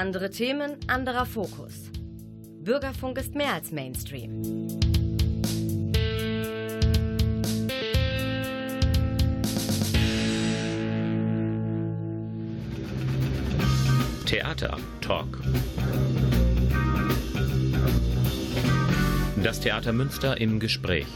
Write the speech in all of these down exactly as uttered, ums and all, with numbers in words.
Andere Themen, anderer Fokus. Bürgerfunk ist mehr als Mainstream. Theatertalk. Das Theater Münster im Gespräch.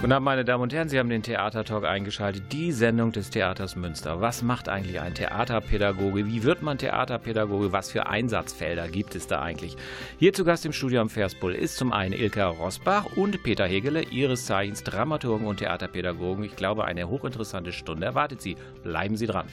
Guten Abend, meine Damen und Herren, Sie haben den Theatertalk eingeschaltet, die Sendung des Theaters Münster. Was macht eigentlich ein Theaterpädagoge? Wie wird man Theaterpädagoge? Was für Einsatzfelder gibt es da eigentlich? Hier zu Gast im Studio am Versbull ist zum einen Ilka Roßbach und Peter Hägele, ihres Zeichens Dramaturgen und Theaterpädagogen. Ich glaube, eine hochinteressante Stunde erwartet Sie. Bleiben Sie dran.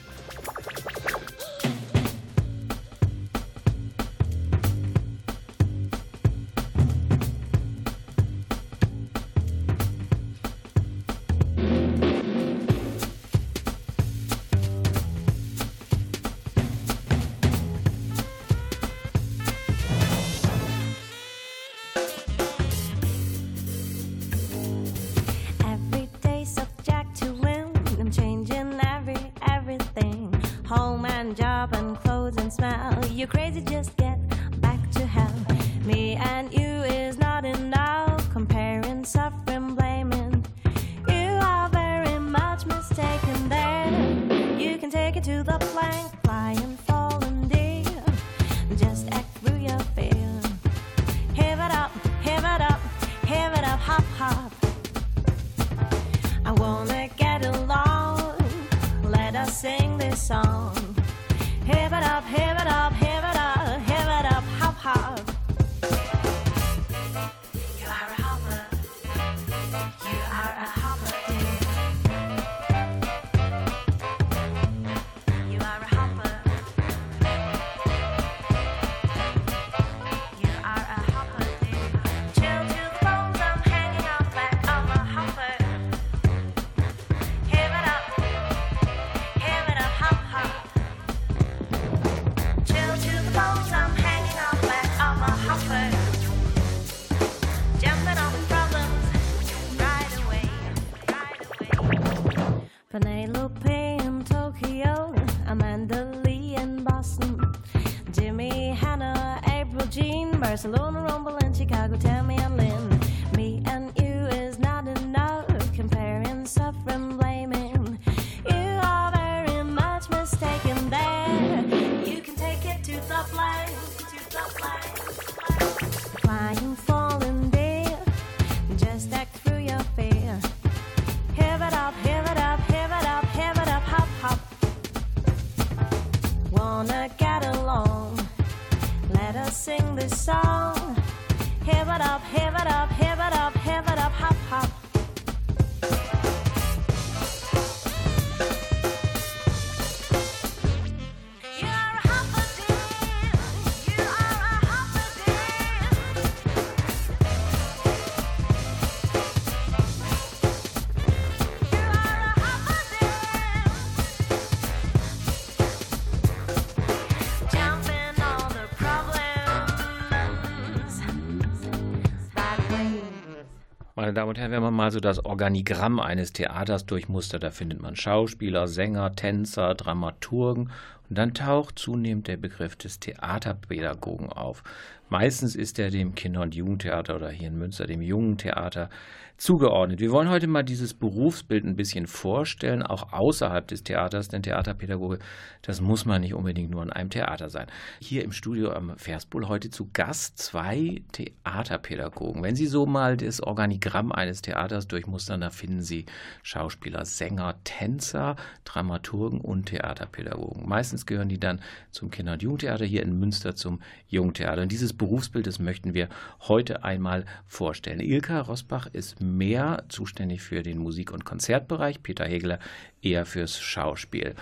Meine Damen und Herren, wenn man mal so das Organigramm eines Theaters durchmustert, da findet man Schauspieler, Sänger, Tänzer, Dramaturgen und dann taucht zunehmend der Begriff des Theaterpädagogen auf. Meistens ist er dem Kinder- und Jugendtheater oder hier in Münster dem jungen Theater zugeordnet. Wir wollen heute mal dieses Berufsbild ein bisschen vorstellen, auch außerhalb des Theaters, denn Theaterpädagoge, das muss man nicht unbedingt nur in einem Theater sein. Hier im Studio am Versbull heute zu Gast zwei Theaterpädagogen. Wenn Sie so mal das Organigramm eines Theaters durchmustern, da finden Sie Schauspieler, Sänger, Tänzer, Dramaturgen und Theaterpädagogen. Meistens gehören die dann zum Kinder- und Jugendtheater, hier in Münster zum Jugendtheater. Und dieses Berufsbild, das möchten wir heute einmal vorstellen. Ilka Roßbach ist mehr zuständig für den Musik- und Konzertbereich, Peter Hägele eher fürs Schauspiel.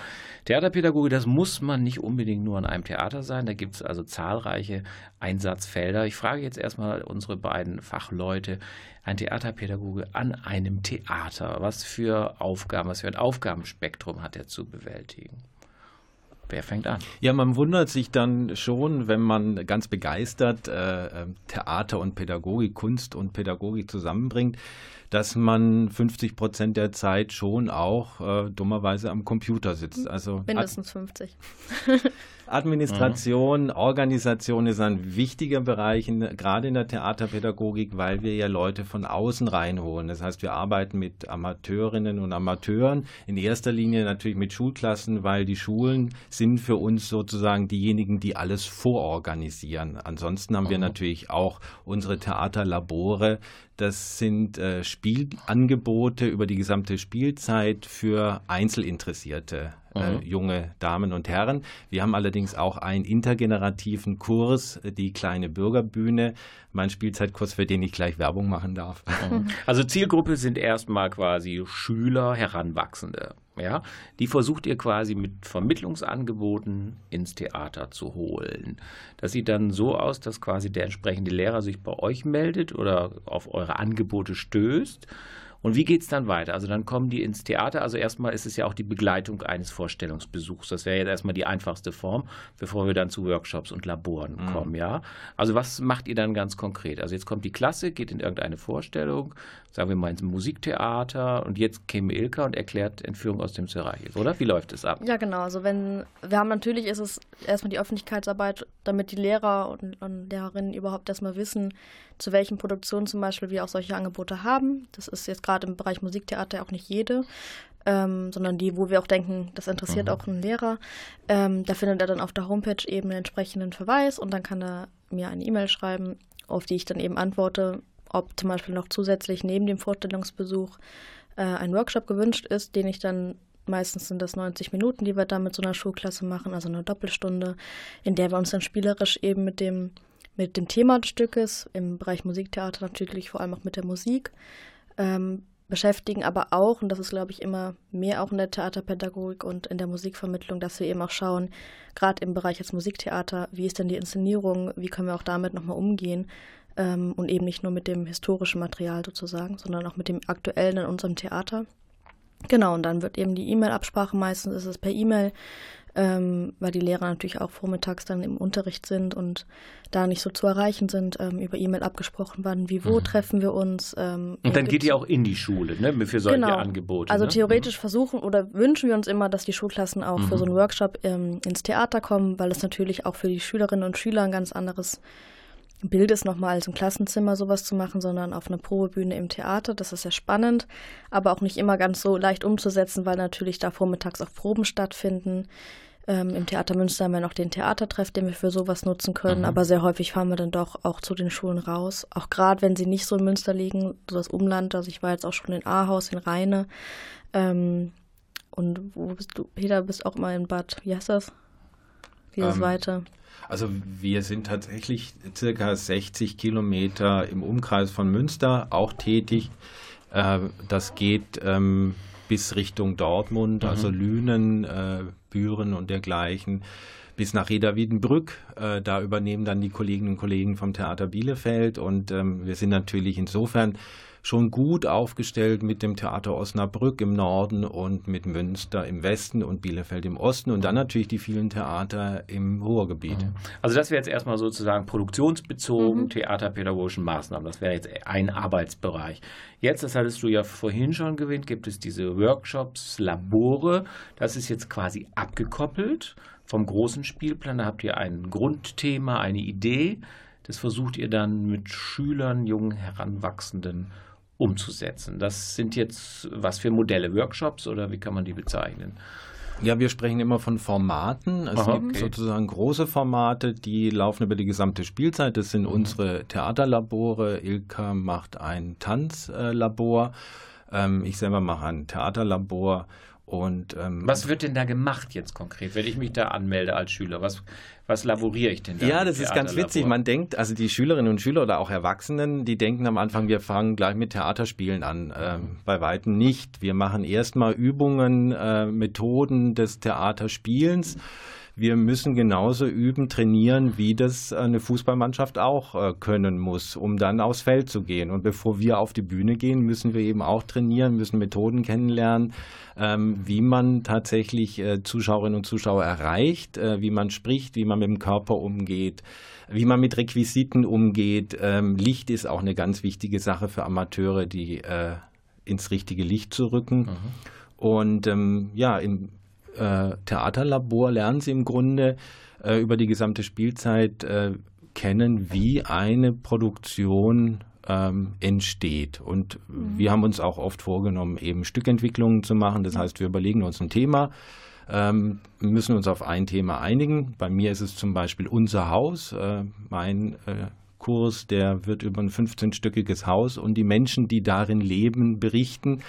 Theaterpädagoge, das muss man nicht unbedingt nur an einem Theater sein, da gibt es also zahlreiche Einsatzfelder. Ich frage jetzt erstmal unsere beiden Fachleute, ein Theaterpädagoge an einem Theater, was für Aufgaben, was für ein Aufgabenspektrum hat er zu bewältigen? Wer fängt an? Ja, man wundert sich dann schon, wenn man ganz begeistert äh, Theater und Pädagogik, Kunst und Pädagogik zusammenbringt, dass man fünfzig Prozent der Zeit schon auch äh, dummerweise am Computer sitzt. Also mindestens fünfzig. Administration, mhm. Organisation ist ein wichtiger Bereich, in, gerade in der Theaterpädagogik, weil wir ja Leute von außen reinholen. Das heißt, wir arbeiten mit Amateurinnen und Amateuren, in erster Linie natürlich mit Schulklassen, weil die Schulen sind für uns sozusagen diejenigen, die alles vororganisieren. Ansonsten haben mhm. wir natürlich auch unsere Theaterlabore. Das sind äh, Spielangebote über die gesamte Spielzeit für Einzelinteressierte. Äh, junge Damen und Herren. Wir haben allerdings auch einen intergenerativen Kurs, die kleine Bürgerbühne, mein Spielzeitkurs, für den ich gleich Werbung machen darf. Also Zielgruppe sind erstmal quasi Schüler, Heranwachsende. Ja? Die versucht ihr quasi mit Vermittlungsangeboten ins Theater zu holen. Das sieht dann so aus, dass quasi der entsprechende Lehrer sich bei euch meldet oder auf eure Angebote stößt. Und wie geht es dann weiter? Also dann kommen die ins Theater. Also erstmal ist es ja auch die Begleitung eines Vorstellungsbesuchs. Das wäre jetzt erstmal die einfachste Form, bevor wir dann zu Workshops und Laboren mhm. kommen. Ja? Also was macht ihr dann ganz konkret? Also jetzt kommt die Klasse, geht in irgendeine Vorstellung, sagen wir mal ins Musiktheater, und jetzt käme Ilka und erklärt Entführung aus dem Serail, oder? Wie läuft es ab? Ja, genau. Also wenn wir haben natürlich ist es erstmal die Öffentlichkeitsarbeit, damit die Lehrer und, und Lehrerinnen überhaupt erstmal wissen, zu welchen Produktionen zum Beispiel wir auch solche Angebote haben. Das ist jetzt gerade im Bereich Musiktheater auch nicht jede, ähm, sondern die, wo wir auch denken, das interessiert mhm. auch einen Lehrer. Ähm, da findet er dann auf der Homepage eben einen entsprechenden Verweis und dann kann er mir eine E-Mail schreiben, auf die ich dann eben antworte, ob zum Beispiel noch zusätzlich neben dem Vorstellungsbesuch äh, ein Workshop gewünscht ist, den ich dann, meistens sind das neunzig Minuten, die wir da mit so einer Schulklasse machen, also eine Doppelstunde, in der wir uns dann spielerisch eben mit dem, mit dem Thema des Stückes, im Bereich Musiktheater natürlich vor allem auch mit der Musik, Ähm, beschäftigen, aber auch, und das ist, glaube ich, immer mehr auch in der Theaterpädagogik und in der Musikvermittlung, dass wir eben auch schauen, gerade im Bereich des Musiktheater, wie ist denn die Inszenierung, wie können wir auch damit nochmal umgehen ähm, und eben nicht nur mit dem historischen Material sozusagen, sondern auch mit dem aktuellen in unserem Theater. Genau, und dann wird eben die E-Mail-Absprache, meistens ist es per E-Mail, ähm, weil die Lehrer natürlich auch vormittags dann im Unterricht sind und da nicht so zu erreichen sind, ähm, über E-Mail abgesprochen werden, wie wo mhm. treffen wir uns. Ähm, und dann geht ihr auch in die Schule, ne, für solche genau. Angebote. Also ne? theoretisch mhm. versuchen oder wünschen wir uns immer, dass die Schulklassen auch mhm. für so einen Workshop ähm, ins Theater kommen, weil es natürlich auch für die Schülerinnen und Schüler ein ganz anderes Bild ist, nochmal als im Klassenzimmer sowas zu machen, sondern auf einer Probebühne im Theater. Das ist sehr spannend, aber auch nicht immer ganz so leicht umzusetzen, weil natürlich da vormittags auch Proben stattfinden. Ähm, Im Theater Münster haben wir noch den Theatertreff, den wir für sowas nutzen können, mhm. aber sehr häufig fahren wir dann doch auch zu den Schulen raus. Auch gerade, wenn sie nicht so in Münster liegen, so das Umland, also ich war jetzt auch schon in Ahaus, in Rheine. Ähm, und wo bist du? Peter, bist auch mal in Bad, wie heißt das? Wie ist es ähm. weiter? Also wir sind tatsächlich circa sechzig Kilometer im Umkreis von Münster auch tätig. Das geht bis Richtung Dortmund, also Lünen, Büren und dergleichen, bis nach Reda-Wiedenbrück. Da übernehmen dann die Kolleginnen und Kollegen vom Theater Bielefeld. Und wir sind natürlich insofern schon gut aufgestellt mit dem Theater Osnabrück im Norden und mit Münster im Westen und Bielefeld im Osten und dann natürlich die vielen Theater im Ruhrgebiet. Also das wäre jetzt erstmal sozusagen produktionsbezogen mhm. theaterpädagogischen Maßnahmen. Das wäre jetzt ein Arbeitsbereich. Jetzt, das hattest du ja vorhin schon gewähnt, gibt es diese Workshops, Labore. Das ist jetzt quasi abgekoppelt vom großen Spielplan. Da habt ihr ein Grundthema, eine Idee. Das versucht ihr dann mit Schülern, jungen, Heranwachsenden umzusetzen. Das sind jetzt was für Modelle, Workshops oder wie kann man die bezeichnen? Ja, wir sprechen immer von Formaten. Es Aha, gibt okay. sozusagen große Formate, die laufen über die gesamte Spielzeit. Das sind mhm. unsere Theaterlabore. Ilka macht ein Tanzlabor. Ähm, ich selber mache ein Theaterlabor. Und, ähm, was wird denn da gemacht jetzt konkret, wenn ich mich da anmelde als Schüler? Was, was laboriere ich denn da? Ja, das ist ganz witzig. Man denkt, also die Schülerinnen und Schüler oder auch Erwachsenen, die denken am Anfang, wir fangen gleich mit Theaterspielen an. Ähm, bei weitem nicht. Wir machen erstmal Übungen, äh, Methoden des Theaterspielens. wir müssen genauso üben, trainieren, wie das eine Fußballmannschaft auch können muss, um dann aufs Feld zu gehen. Und bevor wir auf die Bühne gehen, müssen wir eben auch trainieren, müssen Methoden kennenlernen, wie man tatsächlich Zuschauerinnen und Zuschauer erreicht, wie man spricht, wie man mit dem Körper umgeht, wie man mit Requisiten umgeht. Licht ist auch eine ganz wichtige Sache für Amateure, die ins richtige Licht zu rücken. Mhm. Und ähm, ja, im äh, Theaterlabor lernen sie im Grunde äh, über die gesamte Spielzeit äh, kennen, wie eine Produktion ähm, entsteht. Und mhm. wir haben uns auch oft vorgenommen, eben Stückentwicklungen zu machen. Das heißt, wir überlegen uns ein Thema, ähm, müssen uns auf ein Thema einigen. Bei mir ist es zum Beispiel unser Haus, äh, mein äh, Kurs, der wird über ein fünfzehntöckiges Haus und die Menschen, die darin leben, berichten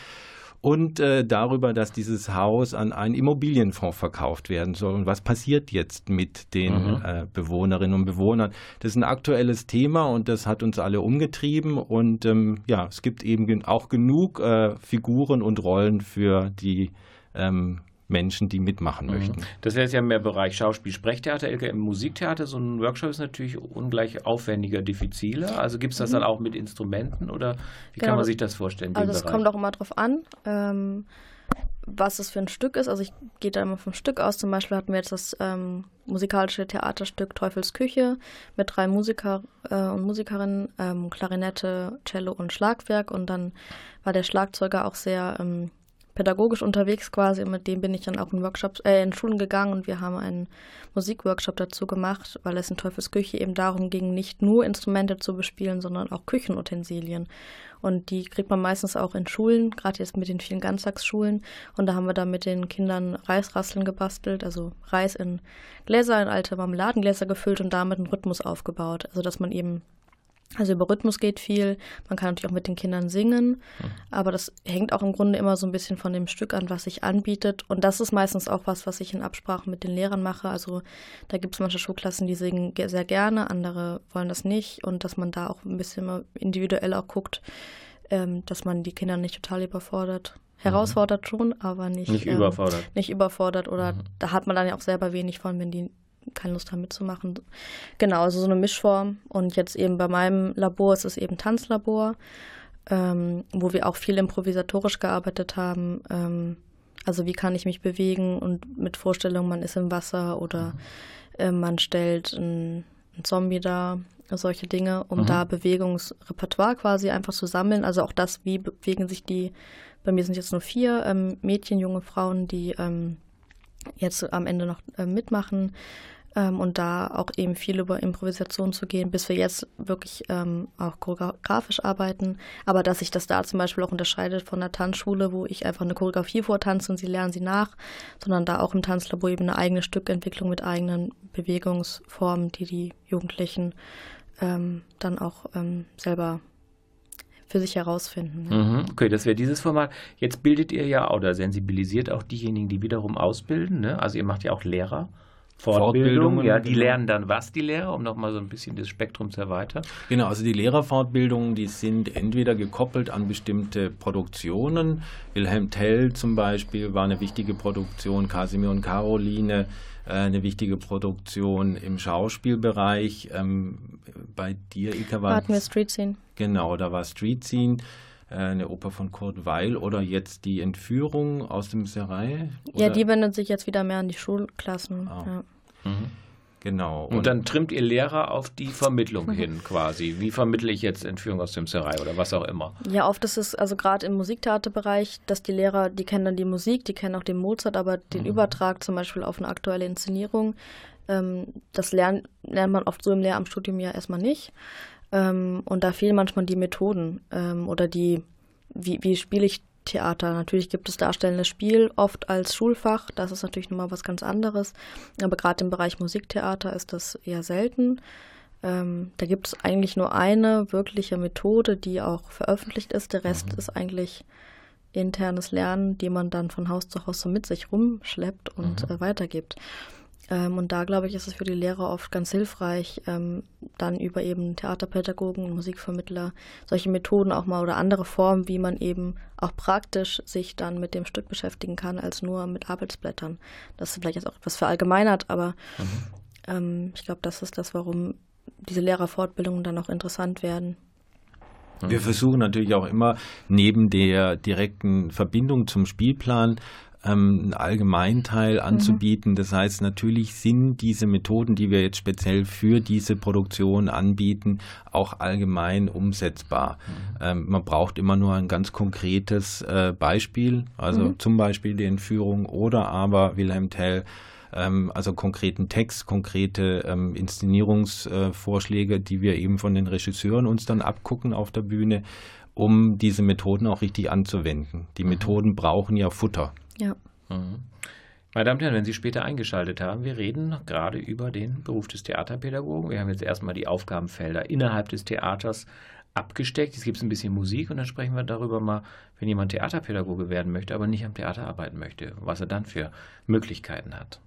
und äh, darüber, dass dieses Haus an einen Immobilienfonds verkauft werden soll. Und was passiert jetzt mit den mhm. äh, Bewohnerinnen und Bewohnern? Das ist ein aktuelles Thema und das hat uns alle umgetrieben. Und ähm, ja, es gibt eben auch genug äh, Figuren und Rollen für die ähm, Menschen, die mitmachen möchten. Das wäre jetzt ja mehr Bereich Schauspiel, Sprechtheater, Ilka, im Musiktheater. So ein Workshop ist natürlich ungleich aufwendiger, diffiziler. Also gibt es das mhm. dann auch mit Instrumenten oder wie genau, kann man sich das vorstellen? Also es kommt auch immer drauf an, ähm, was es für ein Stück ist. Also ich gehe da immer vom Stück aus. Zum Beispiel hatten wir jetzt das ähm, musikalische Theaterstück Teufels Küche mit drei Musiker äh, und Musikerinnen, ähm, Klarinette, Cello und Schlagwerk. Und dann war der Schlagzeuger auch sehr Ähm, pädagogisch unterwegs quasi, und mit dem bin ich dann auch in Workshops, äh, in Schulen gegangen, und wir haben einen Musikworkshop dazu gemacht, weil es in Teufelsküche eben darum ging, nicht nur Instrumente zu bespielen, sondern auch Küchenutensilien. Und die kriegt man meistens auch in Schulen, gerade jetzt mit den vielen Ganztagsschulen. Und da haben wir dann mit den Kindern Reisrasseln gebastelt, also Reis in Gläser, in alte Marmeladengläser gefüllt und damit einen Rhythmus aufgebaut, also dass man eben Also über Rhythmus geht viel, man kann natürlich auch mit den Kindern singen, mhm. aber das hängt auch im Grunde immer so ein bisschen von dem Stück an, was sich anbietet, und das ist meistens auch was, was ich in Absprachen mit den Lehrern mache. Also da gibt es manche Schulklassen, die singen sehr gerne, andere wollen das nicht, und dass man da auch ein bisschen mal individuell auch guckt, ähm, dass man die Kinder nicht total überfordert. Herausfordert mhm. schon, aber nicht, nicht, ähm, überfordert. nicht überfordert oder mhm. da hat man dann ja auch selber wenig von, wenn die keine Lust haben mitzumachen. Genau, also so eine Mischform. Und jetzt eben bei meinem Labor ist es eben Tanzlabor, ähm, wo wir auch viel improvisatorisch gearbeitet haben. Ähm, also wie kann ich mich bewegen, und mit Vorstellungen, man ist im Wasser oder äh, man stellt einen Zombie dar, solche Dinge, um mhm. da Bewegungsrepertoire quasi einfach zu sammeln. Also auch das, wie bewegen sich die, bei mir sind jetzt nur vier ähm, Mädchen, junge Frauen, die ähm, jetzt am Ende noch äh, mitmachen. Ähm, und da auch eben viel über Improvisation zu gehen, bis wir jetzt wirklich ähm, auch choreografisch arbeiten. Aber dass sich das da zum Beispiel auch unterscheidet von der Tanzschule, wo ich einfach eine Choreografie vortanze und sie lernen sie nach, sondern da auch im Tanzlabor eben eine eigene Stückentwicklung mit eigenen Bewegungsformen, die die Jugendlichen ähm, dann auch ähm, selber für sich herausfinden. Ja. Mhm, okay, das wäre dieses Format. Jetzt bildet ihr ja oder sensibilisiert auch diejenigen, die wiederum ausbilden, ne? Also ihr macht ja auch Lehrer. Fortbildung, ja, die lernen dann was, die Lehrer, um nochmal so ein bisschen das Spektrum zu erweitern? Genau, also die Lehrerfortbildungen, die sind entweder gekoppelt an bestimmte Produktionen. Wilhelm Tell zum Beispiel war eine wichtige Produktion, Kasimir und Caroline eine wichtige Produktion im Schauspielbereich. Bei dir, Ilka, war... Hatten wir Street Scene. Genau, da war Street Scene, eine Oper von Kurt Weil, oder jetzt die Entführung aus dem Serail. Ja, die wendet sich jetzt wieder mehr an die Schulklassen. Ah. Ja. Mhm. Genau. Und, und dann trimmt ihr Lehrer auf die Vermittlung hin quasi. Wie vermittle ich jetzt Entführung aus dem Serail oder was auch immer? Ja, oft ist es, also gerade im Musiktheaterbereich, dass die Lehrer, die kennen dann die Musik, die kennen auch den Mozart, aber den mhm. Übertrag zum Beispiel auf eine aktuelle Inszenierung, ähm, das lernt, lernt man oft so im Lehramtsstudium ja erstmal nicht. Ähm, und da fehlen manchmal die Methoden ähm, oder die, wie, wie spiele ich Theater. Natürlich gibt es darstellendes Spiel oft als Schulfach, das ist natürlich nochmal was ganz anderes, aber gerade im Bereich Musiktheater ist das eher selten. Ähm, da gibt es eigentlich nur eine wirkliche Methode, die auch veröffentlicht ist, der Rest mhm. ist eigentlich internes Lernen, die man dann von Haus zu Haus so mit sich rumschleppt und mhm. äh, weitergibt. Ähm, und da, glaube ich, ist es für die Lehrer oft ganz hilfreich, ähm, dann über eben Theaterpädagogen, Musikvermittler, solche Methoden auch mal oder andere Formen, wie man eben auch praktisch sich dann mit dem Stück beschäftigen kann, als nur mit Arbeitsblättern. Das ist vielleicht jetzt auch etwas verallgemeinert, aber mhm. ähm, ich glaube, das ist das, warum diese Lehrerfortbildungen dann auch interessant werden. Wir versuchen natürlich auch immer, neben der direkten Verbindung zum Spielplan einen Allgemeinteil anzubieten. Mhm. Das heißt, natürlich sind diese Methoden, die wir jetzt speziell für diese Produktion anbieten, auch allgemein umsetzbar. Mhm. Ähm, man braucht immer nur ein ganz konkretes äh, Beispiel, also mhm. zum Beispiel die Entführung oder aber Wilhelm Tell, ähm, also konkreten Text, konkrete ähm, Inszenierungsvorschläge, äh, die wir eben von den Regisseuren uns dann abgucken auf der Bühne, um diese Methoden auch richtig anzuwenden. Die mhm. Methoden brauchen ja Futter. Ja. Mhm. Meine Damen und Herren, wenn Sie später eingeschaltet haben, wir reden noch gerade über den Beruf des Theaterpädagogen. Wir haben jetzt erstmal die Aufgabenfelder innerhalb des Theaters abgesteckt. Jetzt gibt es ein bisschen Musik und dann sprechen wir darüber mal, wenn jemand Theaterpädagoge werden möchte, aber nicht am Theater arbeiten möchte, was er dann für Möglichkeiten hat.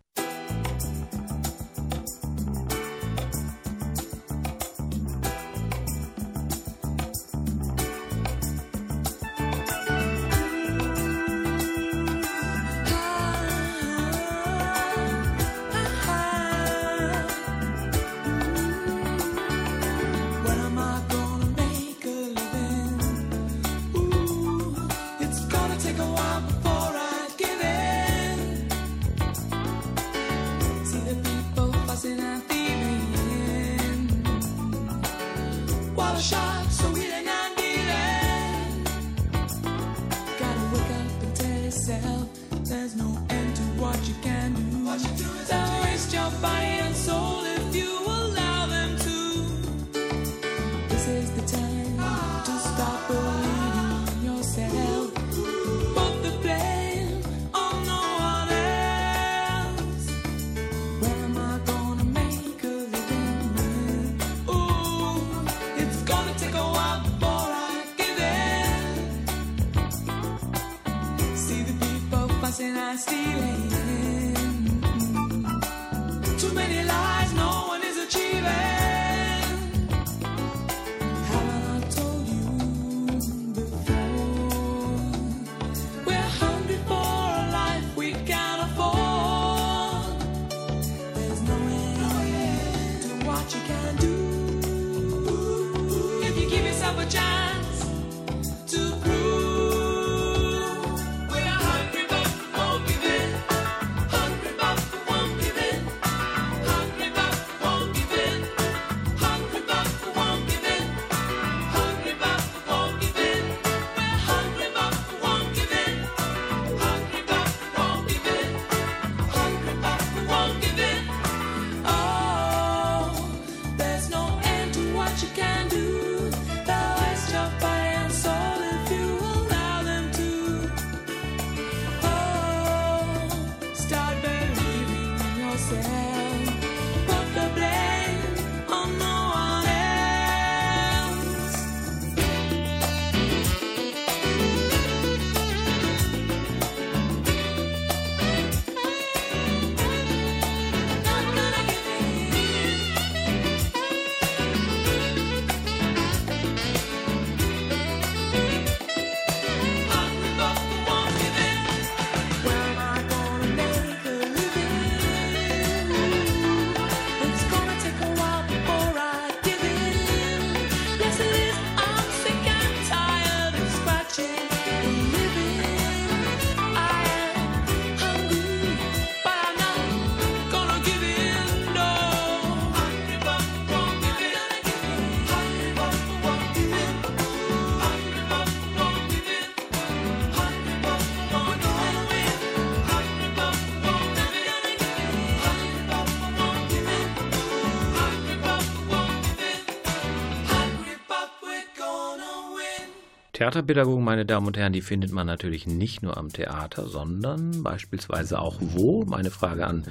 Theaterpädagogen, meine Damen und Herren, die findet man natürlich nicht nur am Theater, sondern beispielsweise auch wo? Meine Frage an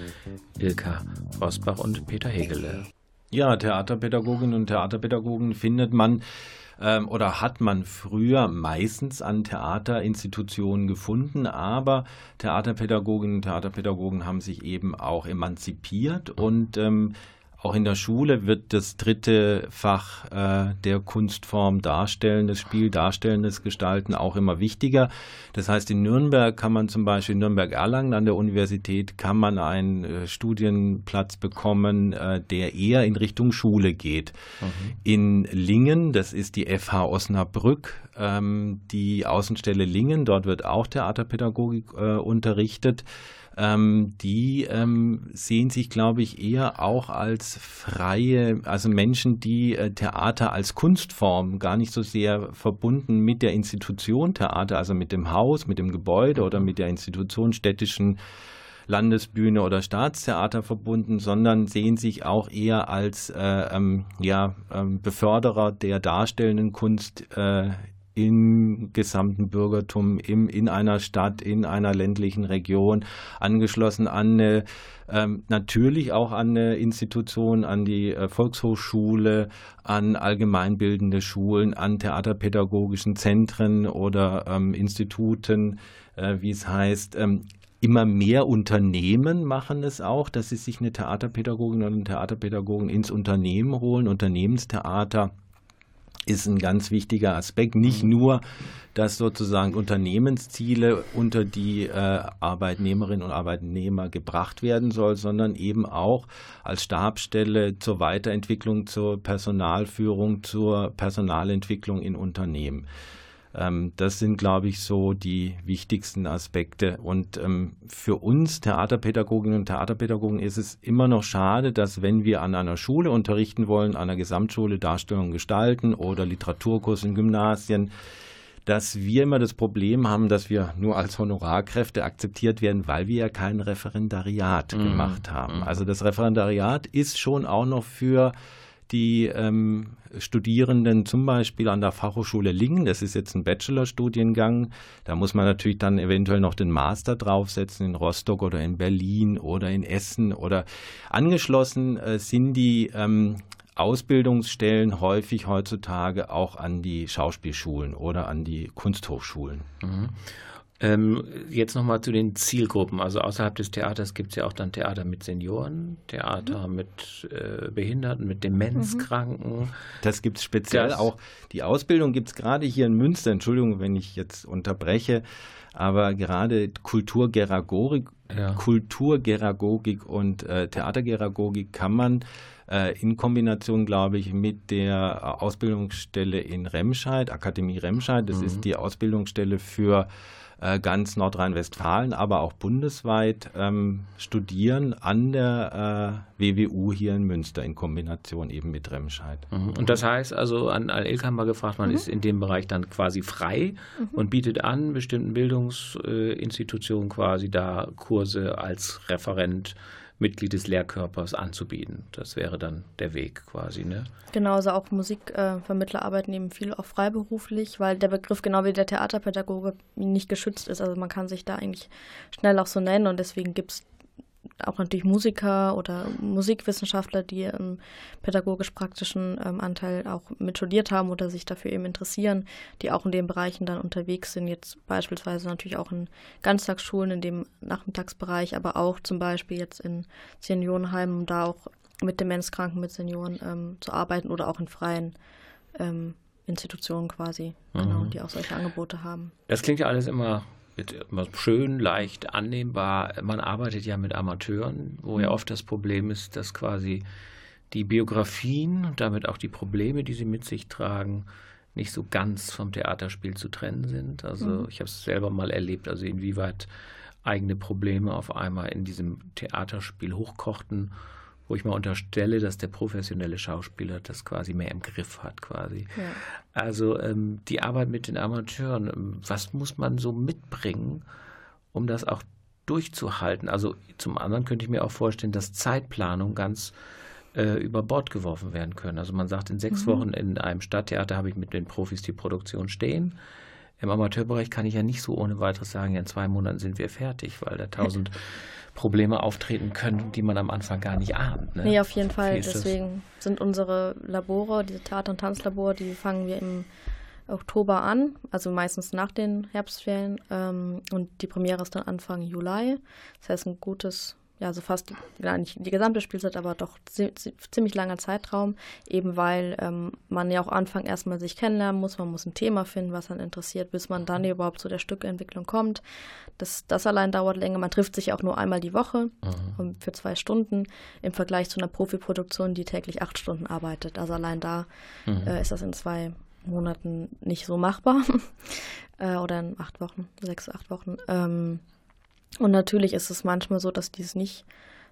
Ilka Roßbach und Peter Hägele. Ja, Theaterpädagoginnen und Theaterpädagogen findet man ähm, oder hat man früher meistens an Theaterinstitutionen gefunden, aber Theaterpädagoginnen und Theaterpädagogen haben sich eben auch emanzipiert und ähm, auch in der Schule wird das dritte Fach äh, der Kunstform Darstellendes Spiel, Darstellendes Gestalten auch immer wichtiger. Das heißt, in Nürnberg kann man zum Beispiel, in Nürnberg-Erlangen an der Universität, kann man einen äh, Studienplatz bekommen, äh, der eher in Richtung Schule geht. Mhm. In Lingen, das ist die F H Osnabrück, ähm, die Außenstelle Lingen, dort wird auch Theaterpädagogik äh, unterrichtet. Ähm, die ähm, sehen sich, glaube ich, eher auch als freie, also Menschen, die äh, Theater als Kunstform gar nicht so sehr verbunden mit der Institution Theater, also mit dem Haus, mit dem Gebäude oder mit der Institution städtischen Landesbühne oder Staatstheater verbunden, sondern sehen sich auch eher als äh, ähm, ja, ähm, Beförderer der darstellenden Kunst äh, im gesamten Bürgertum, im, in einer Stadt, in einer ländlichen Region, angeschlossen an eine, ähm, natürlich auch an eine Institution, an die äh, Volkshochschule, an allgemeinbildende Schulen, an theaterpädagogischen Zentren oder ähm, Instituten, äh, wie es heißt. Ähm, Immer mehr Unternehmen machen es auch, dass sie sich eine Theaterpädagogin oder einen Theaterpädagogen ins Unternehmen holen, Unternehmenstheater. Ist ein ganz wichtiger Aspekt. Nicht nur, dass sozusagen Unternehmensziele unter die äh, Arbeitnehmerinnen und Arbeitnehmer gebracht werden soll, sondern eben auch als Stabsstelle zur Weiterentwicklung, zur Personalführung, zur Personalentwicklung in Unternehmen. Ähm, das sind, glaube ich, so die wichtigsten Aspekte. Und ähm, für uns Theaterpädagoginnen und Theaterpädagogen ist es immer noch schade, dass, wenn wir an einer Schule unterrichten wollen, an einer Gesamtschule Darstellung gestalten oder Literaturkurs in Gymnasien, dass wir immer das Problem haben, dass wir nur als Honorarkräfte akzeptiert werden, weil wir ja kein Referendariat mhm. gemacht haben. Also das Referendariat ist schon auch noch für die ähm, Studierenden zum Beispiel an der Fachhochschule Lingen, das ist jetzt ein Bachelorstudiengang, da muss man natürlich dann eventuell noch den Master draufsetzen in Rostock oder in Berlin oder in Essen oder angeschlossen äh, sind die ähm, Ausbildungsstellen häufig heutzutage auch an die Schauspielschulen oder an die Kunsthochschulen. Mhm. Ähm, jetzt nochmal zu den Zielgruppen. Also außerhalb des Theaters gibt es ja auch dann Theater mit Senioren, Theater mhm. mit äh, Behinderten, mit Demenzkranken. Das gibt es speziell das auch. Die Ausbildung gibt es gerade hier in Münster, Entschuldigung, wenn ich jetzt unterbreche, aber gerade Kulturgeragogik, ja. Kulturgeragogik und äh, Theatergeragogik kann man in Kombination, glaube ich, mit der Ausbildungsstelle in Remscheid, Akademie Remscheid, das mhm. ist die Ausbildungsstelle für äh, ganz Nordrhein-Westfalen, aber auch bundesweit ähm, studieren an der äh, W W U hier in Münster in Kombination eben mit Remscheid. Mhm. Und das heißt also, an Ilka haben wir gefragt, man mhm. ist in dem Bereich dann quasi frei mhm. und bietet an, bestimmten Bildungsinstitutionen quasi da Kurse als Referent Mitglied des Lehrkörpers anzubieten. Das wäre dann der Weg quasi, ne? Genau, also auch Musikvermittler äh, arbeiten eben viele auch freiberuflich, weil der Begriff genau wie der Theaterpädagoge nicht geschützt ist. Also man kann sich da eigentlich schnell auch so nennen und deswegen gibt es auch natürlich Musiker oder Musikwissenschaftler, die im pädagogisch-praktischen ähm, Anteil auch mit studiert haben oder sich dafür eben interessieren, die auch in den Bereichen dann unterwegs sind, jetzt beispielsweise natürlich auch in Ganztagsschulen, in dem Nachmittagsbereich, aber auch zum Beispiel jetzt in Seniorenheimen, um da auch mit Demenzkranken, mit Senioren ähm, zu arbeiten oder auch in freien ähm, Institutionen quasi, mhm. genau, die auch solche Angebote haben. Das klingt ja alles immer schön, leicht, annehmbar. Man arbeitet ja mit Amateuren, wo ja oft das Problem ist, dass quasi die Biografien und damit auch die Probleme, die sie mit sich tragen, nicht so ganz vom Theaterspiel zu trennen sind. Also mhm. ich habe es selber mal erlebt, also inwieweit eigene Probleme auf einmal in diesem Theaterspiel hochkochten, wo ich mal unterstelle, dass der professionelle Schauspieler das quasi mehr im Griff hat quasi. Ja. Also ähm, die Arbeit mit den Amateuren, was muss man so mitbringen, um das auch durchzuhalten? Also zum anderen könnte ich mir auch vorstellen, dass Zeitplanung ganz äh, über Bord geworfen werden können. Also man sagt, in sechs mhm. Wochen in einem Stadttheater habe ich mit den Profis die Produktion stehen. Im Amateurbereich kann ich ja nicht so ohne weiteres sagen, in zwei Monaten sind wir fertig, weil da tausend Probleme auftreten können, die man am Anfang gar nicht ahnt. Ne? Nee, auf jeden Fall. Deswegen sind unsere Labore, diese Theater- und Tanzlabore, die fangen wir im Oktober an, also meistens nach den Herbstferien. Ähm, und die Premiere ist dann Anfang Juli. Das heißt, ein gutes, ja, so fast, ja, nicht die gesamte Spielzeit, aber doch zi- zi- ziemlich langer Zeitraum, eben weil ähm, man ja auch Anfang erstmal sich kennenlernen muss, man muss ein Thema finden, was einen interessiert, bis man dann überhaupt zu der Stückentwicklung kommt. Das, das allein dauert länger, man trifft sich auch nur einmal die Woche mhm. für zwei Stunden im Vergleich zu einer Profiproduktion, die täglich acht Stunden arbeitet. Also allein da mhm. äh, ist das in zwei Monaten nicht so machbar äh, oder in acht Wochen, sechs, acht Wochen. Ähm, Und natürlich ist es manchmal so, dass die es nicht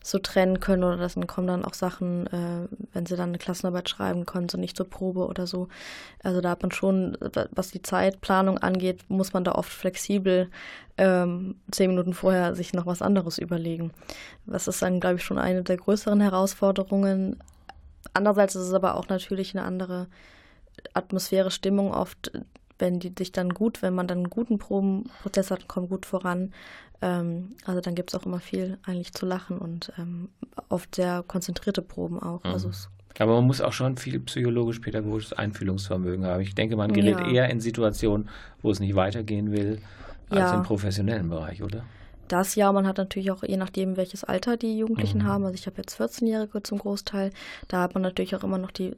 so trennen können oder das dann kommen dann auch Sachen, äh, wenn sie dann eine Klassenarbeit schreiben können, so nicht zur Probe oder so. Also da hat man schon, was die Zeitplanung angeht, muss man da oft flexibel ähm, zehn Minuten vorher sich noch was anderes überlegen. Das ist dann, glaube ich, schon eine der größeren Herausforderungen. Andererseits ist es aber auch natürlich eine andere Atmosphäre, Stimmung oft, wenn die sich dann gut, wenn man dann einen guten Probenprozess hat, kommt gut voran. Ähm, also dann gibt es auch immer viel eigentlich zu lachen und ähm, oft sehr konzentrierte Proben auch. Mhm. Also es Aber man muss auch schon viel psychologisch-pädagogisches Einfühlungsvermögen haben. Ich denke, man gerät ja. eher in Situationen, wo es nicht weitergehen will, als ja. im professionellen Bereich, oder? Das ja, man hat natürlich auch, je nachdem, welches Alter die Jugendlichen mhm. haben, also ich habe jetzt vierzehnjährige zum Großteil, da hat man natürlich auch immer noch die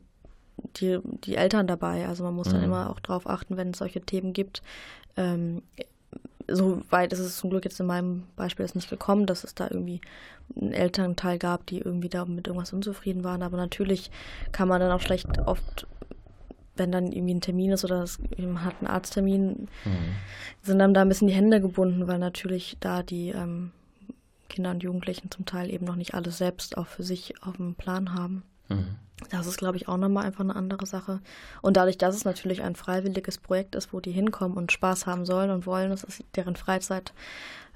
Die, die Eltern dabei. Also man muss mhm. dann immer auch drauf achten, wenn es solche Themen gibt. Ähm, so weit ist es zum Glück jetzt in meinem Beispiel jetzt nicht gekommen, dass es da irgendwie einen Elternteil gab, die irgendwie da mit irgendwas unzufrieden waren. Aber natürlich kann man dann auch schlecht oft, wenn dann irgendwie ein Termin ist oder das, man hat einen Arzttermin, mhm. sind dann da ein bisschen die Hände gebunden, weil natürlich da die ähm, Kinder und Jugendlichen zum Teil eben noch nicht alles selbst auch für sich auf dem Plan haben. Mhm. Das ist, glaube ich, auch nochmal einfach eine andere Sache. Und dadurch, dass es natürlich ein freiwilliges Projekt ist, wo die hinkommen und Spaß haben sollen und wollen, das ist deren Freizeit.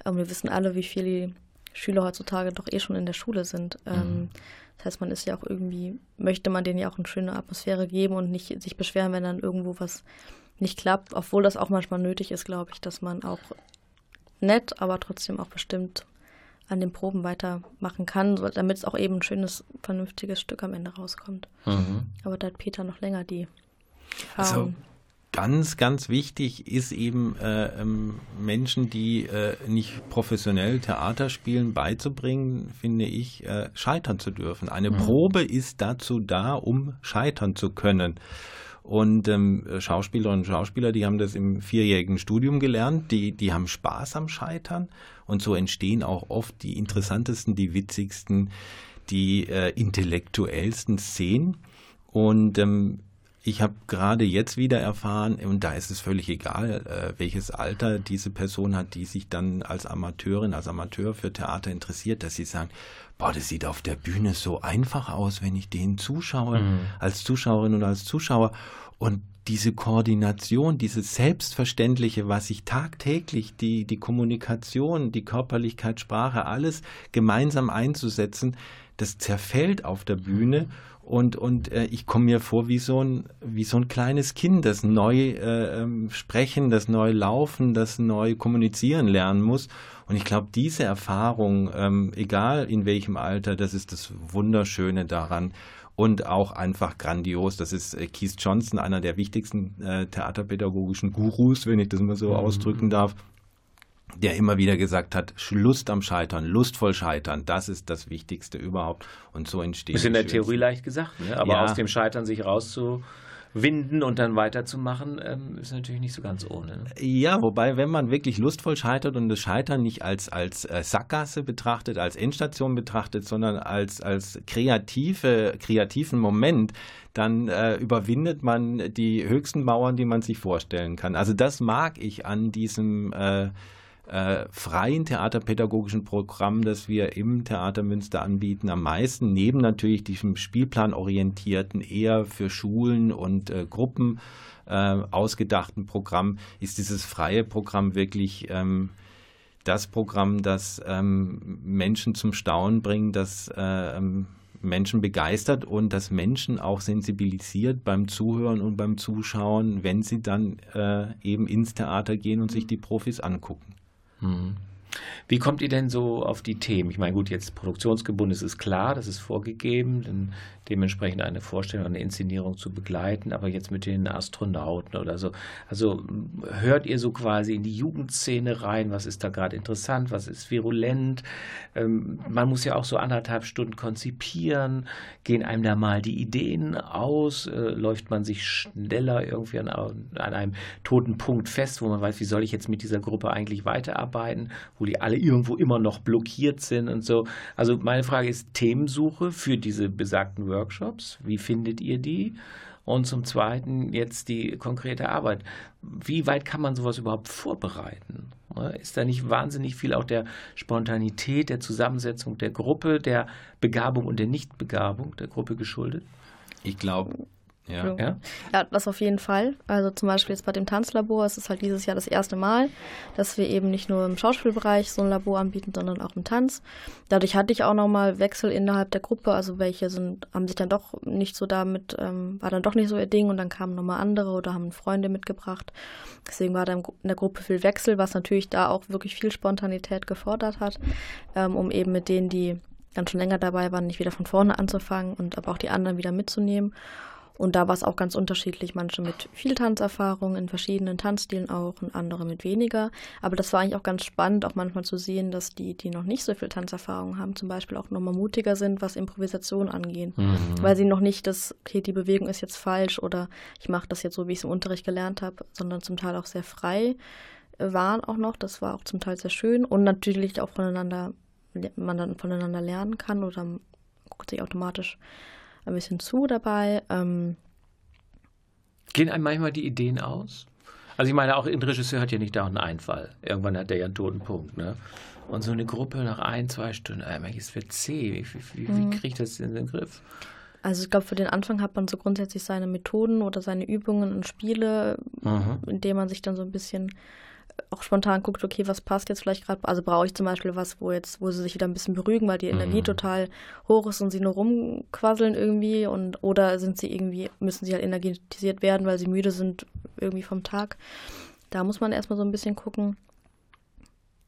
Und wir wissen alle, wie viele die Schüler heutzutage doch eh schon in der Schule sind. Mhm. Das heißt, man ist ja auch irgendwie, möchte man denen ja auch eine schöne Atmosphäre geben und nicht sich beschweren, wenn dann irgendwo was nicht klappt. Obwohl das auch manchmal nötig ist, glaube ich, dass man auch nett, aber trotzdem auch bestimmt an den Proben weitermachen kann, damit es auch eben ein schönes, vernünftiges Stück am Ende rauskommt. Mhm. Aber da hat Peter noch länger die Erfahrung. Also ganz, ganz wichtig ist eben äh, ähm, Menschen, die äh, nicht professionell Theater spielen, beizubringen, finde ich, äh, scheitern zu dürfen. Eine mhm. Probe ist dazu da, um scheitern zu können. Und ähm, Schauspielerinnen und Schauspieler, die haben das im vierjährigen Studium gelernt, die, die haben Spaß am Scheitern und so entstehen auch oft die interessantesten, die witzigsten, die äh, intellektuellsten Szenen. Und ähm, ich habe gerade jetzt wieder erfahren, und da ist es völlig egal, äh, welches Alter diese Person hat, die sich dann als Amateurin, als Amateur für Theater interessiert, dass sie sagen, boah, das sieht auf der Bühne so einfach aus, wenn ich denen zuschaue, mhm. als Zuschauerin und als Zuschauer. Und diese Koordination, dieses Selbstverständliche, was ich tagtäglich, die, die Kommunikation, die Körperlichkeit, Sprache, alles gemeinsam einzusetzen, das zerfällt auf der Bühne. Und, und äh, ich komme mir vor wie so ein, wie so ein kleines Kind, das neu äh, sprechen, das neu laufen, das neu kommunizieren lernen muss. Und ich glaube, diese Erfahrung, ähm, egal in welchem Alter, das ist das Wunderschöne daran und auch einfach grandios. Das ist äh, Keith Johnson, einer der wichtigsten äh, theaterpädagogischen Gurus, wenn ich das mal so mhm. ausdrücken darf, der immer wieder gesagt hat, Lust am Scheitern, lustvoll scheitern, das ist das Wichtigste überhaupt. Und so entsteht es. Ist in der Theorie leicht gesagt, ne? Aber ja. aus dem Scheitern sich rauszuwinden und dann weiterzumachen, ähm, ist natürlich nicht so ganz ohne. Ne? Ja, wobei, wenn man wirklich lustvoll scheitert und das Scheitern nicht als, als äh, Sackgasse betrachtet, als Endstation betrachtet, sondern als, als kreative, kreativen Moment, dann äh, überwindet man die höchsten Mauern, die man sich vorstellen kann. Also das mag ich an diesem äh, Äh, freien theaterpädagogischen Programm, das wir im Theater Münster anbieten, am meisten, neben natürlich diesem spielplanorientierten, eher für Schulen und äh, Gruppen äh, ausgedachten Programm, ist dieses freie Programm wirklich ähm, das Programm, das ähm, Menschen zum Staunen bringt, das äh, Menschen begeistert und das Menschen auch sensibilisiert beim Zuhören und beim Zuschauen, wenn sie dann äh, eben ins Theater gehen und sich die Profis angucken. Wie kommt ihr denn so auf die Themen? Ich meine, gut, jetzt produktionsgebunden ist es klar, das ist vorgegeben, dann dementsprechend eine Vorstellung, eine Inszenierung zu begleiten, aber jetzt mit den Astronauten oder so. Also hört ihr so quasi in die Jugendszene rein, was ist da gerade interessant, was ist virulent? Ähm, man muss ja auch so anderthalb Stunden konzipieren, gehen einem da mal die Ideen aus, äh, läuft man sich schneller irgendwie an, an einem toten Punkt fest, wo man weiß, wie soll ich jetzt mit dieser Gruppe eigentlich weiterarbeiten, wo die alle irgendwo immer noch blockiert sind und so. Also meine Frage ist Themensuche für diese besagten Workshops. Wie findet ihr die? Und zum Zweiten jetzt die konkrete Arbeit. Wie weit kann man sowas überhaupt vorbereiten? Ist da nicht wahnsinnig viel auch der Spontanität, der Zusammensetzung der Gruppe, der Begabung und der Nichtbegabung der Gruppe geschuldet? Ich glaube, ja. ja. Ja, das auf jeden Fall. Also zum Beispiel jetzt bei dem Tanzlabor ist es halt dieses Jahr das erste Mal, dass wir eben nicht nur im Schauspielbereich so ein Labor anbieten, sondern auch im Tanz. Dadurch hatte ich auch nochmal Wechsel innerhalb der Gruppe, also welche sind, haben sich dann doch nicht so damit, ähm, war dann doch nicht so ihr Ding und dann kamen nochmal andere oder haben Freunde mitgebracht. Deswegen war da in der Gruppe viel Wechsel, was natürlich da auch wirklich viel Spontanität gefordert hat, ähm, um eben mit denen, die dann schon länger dabei waren, nicht wieder von vorne anzufangen und aber auch die anderen wieder mitzunehmen. Und da war es auch ganz unterschiedlich, manche mit viel Tanzerfahrung, in verschiedenen Tanzstilen auch und andere mit weniger. Aber das war eigentlich auch ganz spannend, auch manchmal zu sehen, dass die, die noch nicht so viel Tanzerfahrung haben, zum Beispiel auch nochmal mutiger sind, was Improvisation angeht. Mhm. Weil sie noch nicht das, okay, die Bewegung ist jetzt falsch oder ich mache das jetzt so, wie ich es im Unterricht gelernt habe, sondern zum Teil auch sehr frei waren auch noch. Das war auch zum Teil sehr schön und natürlich auch voneinander, man dann voneinander lernen kann oder guckt sich automatisch ein bisschen zu dabei. Ähm Gehen einem manchmal die Ideen aus? Also ich meine, auch ein Regisseur hat ja nicht da einen Einfall. Irgendwann hat der ja einen toten Punkt, ne? Und so eine Gruppe nach ein, zwei Stunden, einmal, es wird zäh. Wie, wie, mhm. wie kriege ich das in den Griff? Also ich glaube, für den Anfang hat man so grundsätzlich seine Methoden oder seine Übungen und Spiele, mhm. in denen man sich dann so ein bisschen auch spontan guckt, okay, was passt jetzt vielleicht gerade, also brauche ich zum Beispiel was, wo jetzt, wo sie sich wieder ein bisschen berügen, weil die Energie mhm. total hoch ist und sie nur rumquasseln irgendwie und oder sind sie irgendwie, müssen sie halt energetisiert werden, weil sie müde sind irgendwie vom Tag. Da muss man erstmal so ein bisschen gucken.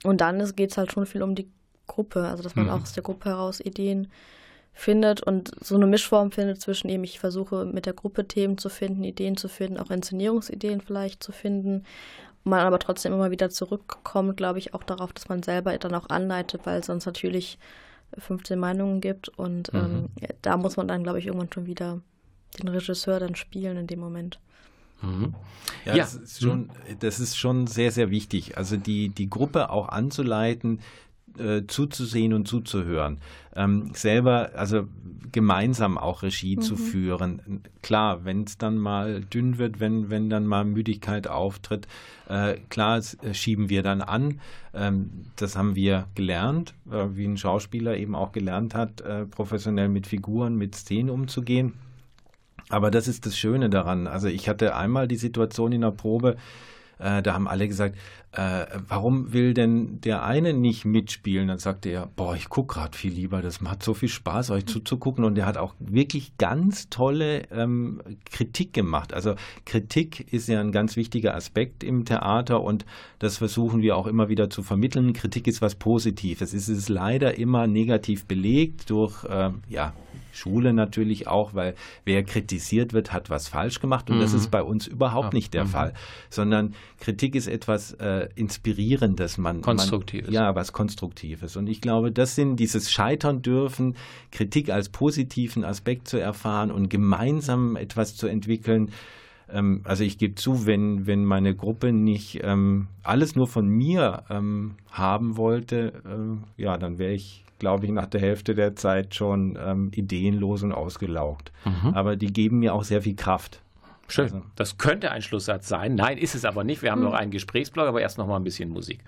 Und dann geht es halt schon viel um die Gruppe, also dass man mhm. auch aus der Gruppe heraus Ideen findet und so eine Mischform findet zwischen eben, ich versuche mit der Gruppe Themen zu finden, Ideen zu finden, auch Inszenierungsideen vielleicht zu finden. Man aber trotzdem immer wieder zurückkommt, glaube ich, auch darauf, dass man selber dann auch anleitet, weil es sonst natürlich fünfzehn Meinungen gibt und mhm. ähm, da muss man dann, glaube ich, irgendwann schon wieder den Regisseur dann spielen in dem Moment. Mhm. Ja, ja. Das ist schon, das ist schon sehr, sehr wichtig, also die, die Gruppe auch anzuleiten, Äh, zuzusehen und zuzuhören, ähm, selber, also gemeinsam auch Regie mhm. zu führen. Klar, wenn es dann mal dünn wird, wenn, wenn dann mal Müdigkeit auftritt, äh, klar, es, äh, schieben wir dann an. Ähm, das haben wir gelernt, äh, wie ein Schauspieler eben auch gelernt hat, äh, professionell mit Figuren, mit Szenen umzugehen. Aber das ist das Schöne daran. Also ich hatte einmal die Situation in der Probe, da haben alle gesagt, äh, warum will denn der eine nicht mitspielen? Dann sagte er, boah, ich gucke gerade viel lieber, das macht so viel Spaß, euch zuzugucken. Und er hat auch wirklich ganz tolle ähm, Kritik gemacht. Also Kritik ist ja ein ganz wichtiger Aspekt im Theater und das versuchen wir auch immer wieder zu vermitteln. Kritik ist was Positives. Es ist leider immer negativ belegt durch, äh, ja, Schule natürlich auch, weil wer kritisiert wird, hat was falsch gemacht und mhm. das ist bei uns überhaupt ja. nicht der mhm. Fall, sondern Kritik ist etwas äh, Inspirierendes. Man, Konstruktives. Man, ja, was Konstruktives und ich glaube, das sind dieses Scheitern dürfen, Kritik als positiven Aspekt zu erfahren und gemeinsam etwas zu entwickeln. Ähm, also ich gebe zu, wenn, wenn meine Gruppe nicht ähm, alles nur von mir ähm, haben wollte, äh, ja, dann wäre ich glaube ich, nach der Hälfte der Zeit schon ähm, ideenlos und ausgelaugt. Mhm. Aber die geben mir auch sehr viel Kraft. Schön. Also. Das könnte ein Schlusssatz sein. Nein, ist es aber nicht. Wir haben mhm. noch einen Gesprächsblock, aber erst noch mal ein bisschen Musik.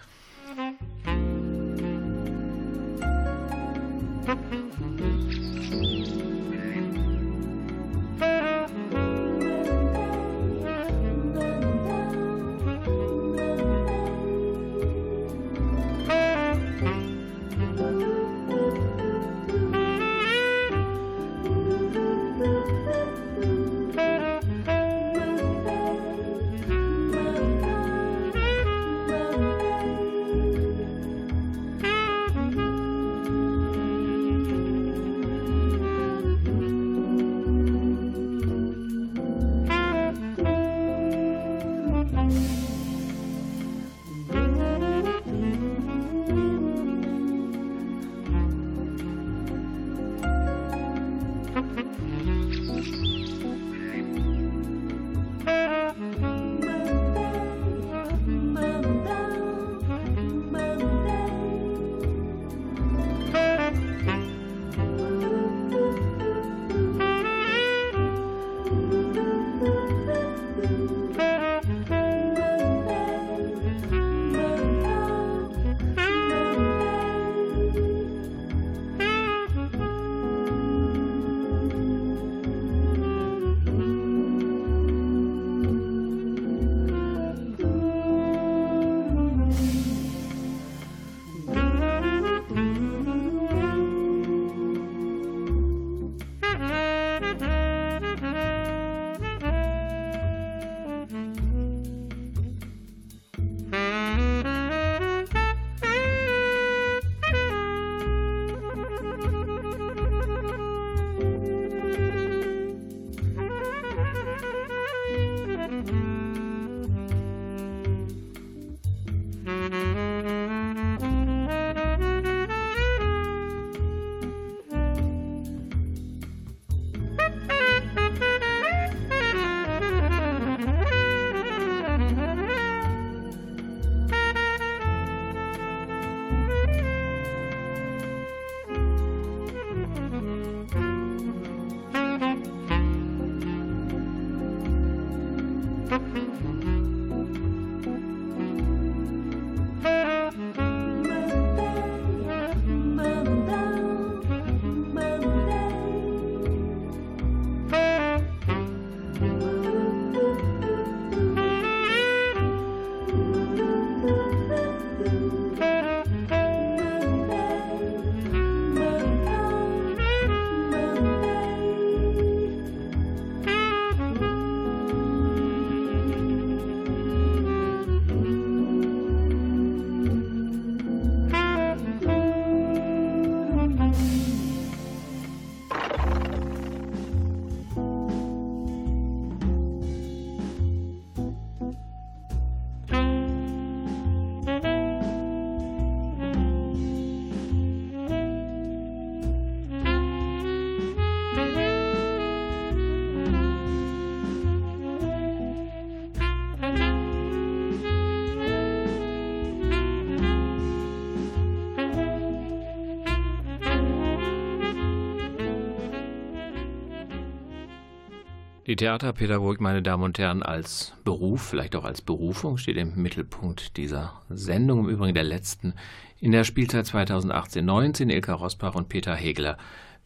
Die Theaterpädagogik, meine Damen und Herren, als Beruf, vielleicht auch als Berufung, steht im Mittelpunkt dieser Sendung, im Übrigen der letzten. In der Spielzeit zweitausendachtzehn neunzehn, Ilka Roßbach und Peter Hägele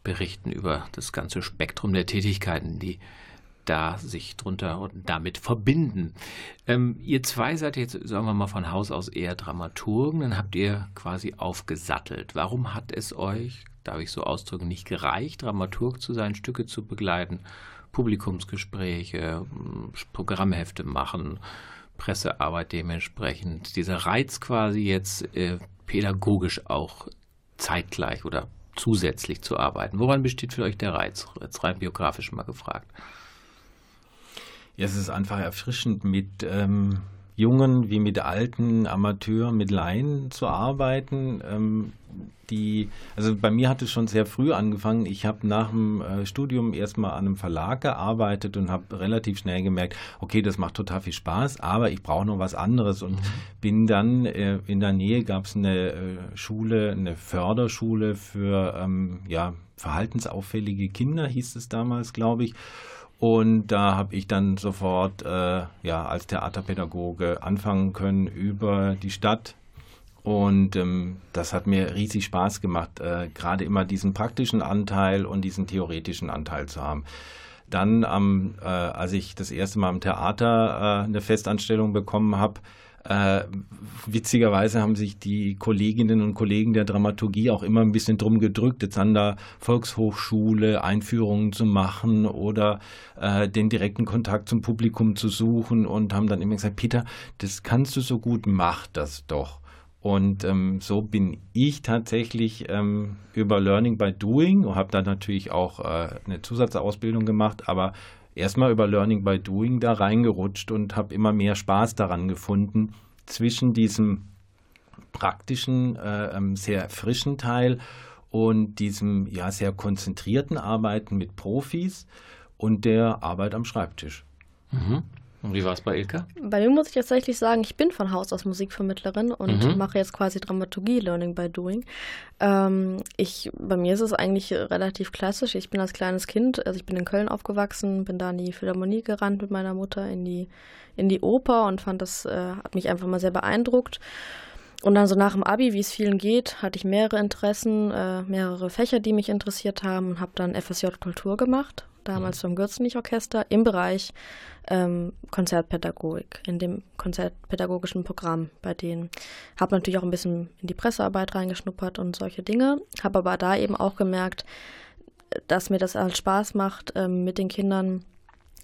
berichten über das ganze Spektrum der Tätigkeiten, die da sich drunter und damit verbinden. Ähm, ihr zwei seid jetzt, sagen wir mal, von Haus aus eher Dramaturgen, dann habt ihr quasi aufgesattelt. Warum hat es euch, darf ich so ausdrücken, nicht gereicht, Dramaturg zu sein, Stücke zu begleiten, Publikumsgespräche, Programmhefte machen, Pressearbeit dementsprechend. Dieser Reiz quasi jetzt äh, pädagogisch auch zeitgleich oder zusätzlich zu arbeiten. Woran besteht für euch der Reiz? Jetzt rein biografisch mal gefragt. Ja, es ist einfach erfrischend, mit ähm, Jungen wie mit alten Amateuren, mit Laien zu arbeiten. Ähm, die, also bei mir hat es schon sehr früh angefangen. Ich habe nach dem äh, Studium erstmal an einem Verlag gearbeitet und habe relativ schnell gemerkt, okay, das macht total viel Spaß, aber ich brauche noch was anderes. Und mhm. bin dann, äh, in der Nähe gab es eine äh, Schule, eine Förderschule für ähm, ja, verhaltensauffällige Kinder, hieß es damals, glaube ich. Und da habe ich dann sofort äh, ja, als Theaterpädagoge anfangen können über die Stadt. Und ähm, das hat mir riesig Spaß gemacht, äh, gerade immer diesen praktischen Anteil und diesen theoretischen Anteil zu haben. Dann, am, äh, als ich das erste Mal am Theater äh, eine Festanstellung bekommen habe, Äh, witzigerweise haben sich die Kolleginnen und Kollegen der Dramaturgie auch immer ein bisschen drum gedrückt, jetzt an der Volkshochschule Einführungen zu machen oder äh, den direkten Kontakt zum Publikum zu suchen, und haben dann immer gesagt, Peter, das kannst du so gut, mach das doch. Und ähm, so bin ich tatsächlich ähm, über Learning by Doing, und habe dann natürlich auch äh, eine Zusatzausbildung gemacht, aber erstmal über Learning by Doing da reingerutscht und habe immer mehr Spaß daran gefunden, zwischen diesem praktischen, äh, sehr frischen Teil und diesem ja sehr konzentrierten Arbeiten mit Profis und der Arbeit am Schreibtisch. Mhm. Und wie war es bei Ilka? Bei mir muss ich tatsächlich sagen, ich bin von Haus aus Musikvermittlerin und mhm. mache jetzt quasi Dramaturgie, Learning by Doing. Ähm, ich, bei mir ist es eigentlich relativ klassisch. Ich bin als kleines Kind, also ich bin in Köln aufgewachsen, bin da in die Philharmonie gerannt mit meiner Mutter, in die, in die Oper, und fand das, äh, hat mich einfach mal sehr beeindruckt. Und dann so nach dem Abi, wie es vielen geht, hatte ich mehrere Interessen, äh, mehrere Fächer, die mich interessiert haben, und habe dann F S J Kultur gemacht. Damals vom Gürzenich-Orchester im Bereich ähm, Konzertpädagogik, in dem konzertpädagogischen Programm bei denen. Habe natürlich auch ein bisschen in die Pressearbeit reingeschnuppert und solche Dinge, habe aber da eben auch gemerkt, dass mir das halt Spaß macht, ähm, mit den Kindern